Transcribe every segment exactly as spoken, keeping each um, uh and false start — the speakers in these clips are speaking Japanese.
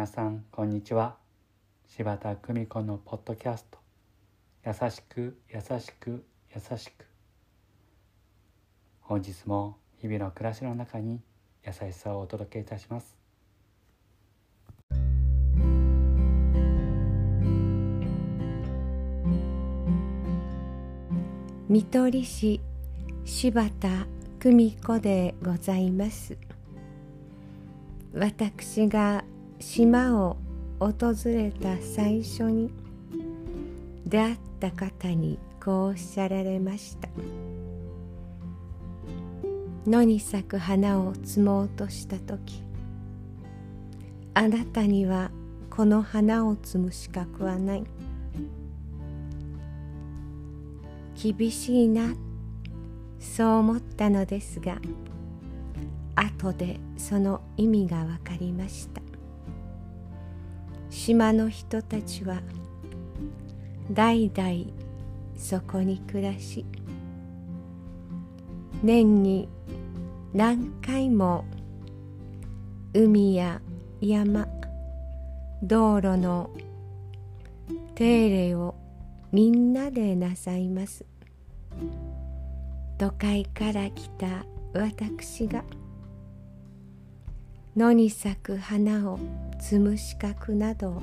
皆さんこんにちは。柴田久美子のポッドキャスト、優しく優しく優しく。本日も日々の暮らしの中に優しさをお届けいたします。看取り師柴田久美子でございます。私が島を訪れた最初に出会った方にこうおっしゃられました。野に咲く花を摘もうとした時、あなたにはこの花を摘む資格はない。厳しいな、そう思ったのですが、後でその意味がわかりました。島の人たちは代々そこに暮らし、年に何回も海や山、道路の手入れをみんなでなさいます。都会から来た私が野に咲く花を摘む資格など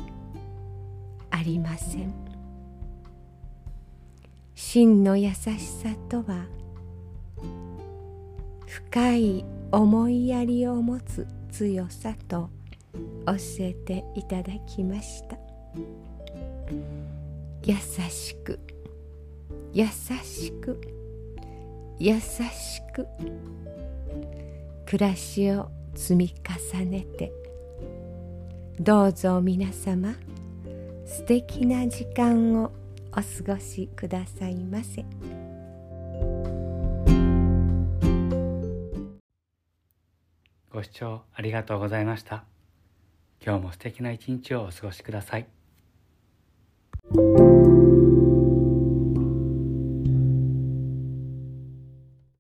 ありません。真の優しさとは、深い思いやりを持つ強さと教えていただきました。優しく優しく優しく暮らしを積み重ねて、どうぞ皆様素敵な時間をお過ごしくださいませ。ご視聴ありがとうございました。今日も素敵な一日をお過ごしください。